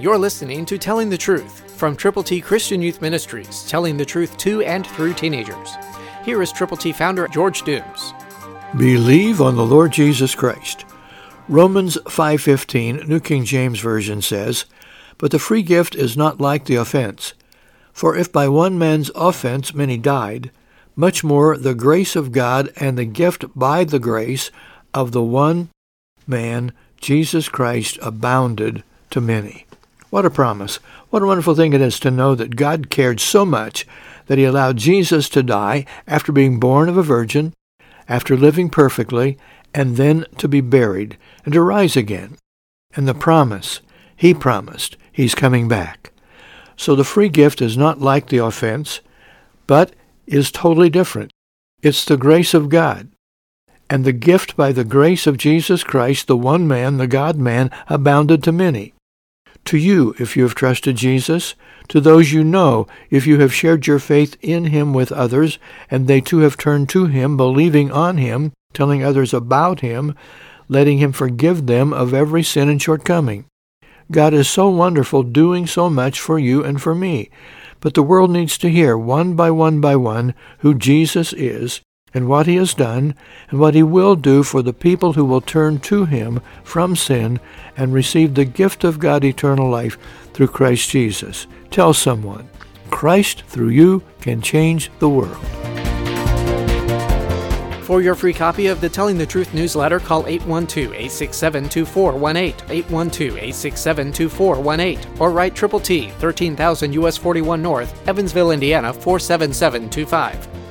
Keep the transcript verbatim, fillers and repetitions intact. You're listening to Telling the Truth from Triple T Christian Youth Ministries, telling the truth to and through teenagers. Here is Triple T founder George Dooms. Believe on the Lord Jesus Christ. Romans five fifteen, New King James Version says, "But the free gift is not like the offense. For if by one man's offense many died, much more the grace of God and the gift by the grace of the one man, Jesus Christ, abounded to many." What a promise. What a wonderful thing it is to know that God cared so much that he allowed Jesus to die after being born of a virgin, after living perfectly, and then to be buried and to rise again. And the promise, he promised, he's coming back. So the free gift is not like the offense, but is totally different. It's the grace of God. And the gift by the grace of Jesus Christ, the one man, the God-man, abounded to many. To you, if you have trusted Jesus, to those you know, if you have shared your faith in him with others, and they too have turned to him, believing on him, telling others about him, letting him forgive them of every sin and shortcoming. God is so wonderful, doing so much for you and for me. But the world needs to hear, one by one by one, who Jesus is, and what he has done, and what he will do for the people who will turn to him from sin and receive the gift of God, eternal life, through Christ Jesus. Tell someone, Christ through you can change the world. For your free copy of the Telling the Truth newsletter, call eight one two, eight six seven, two four one eight, eight one two, eight six seven, two four one eight, or write Triple T, thirteen thousand U S forty-one North, Evansville, Indiana, four seven seven two five.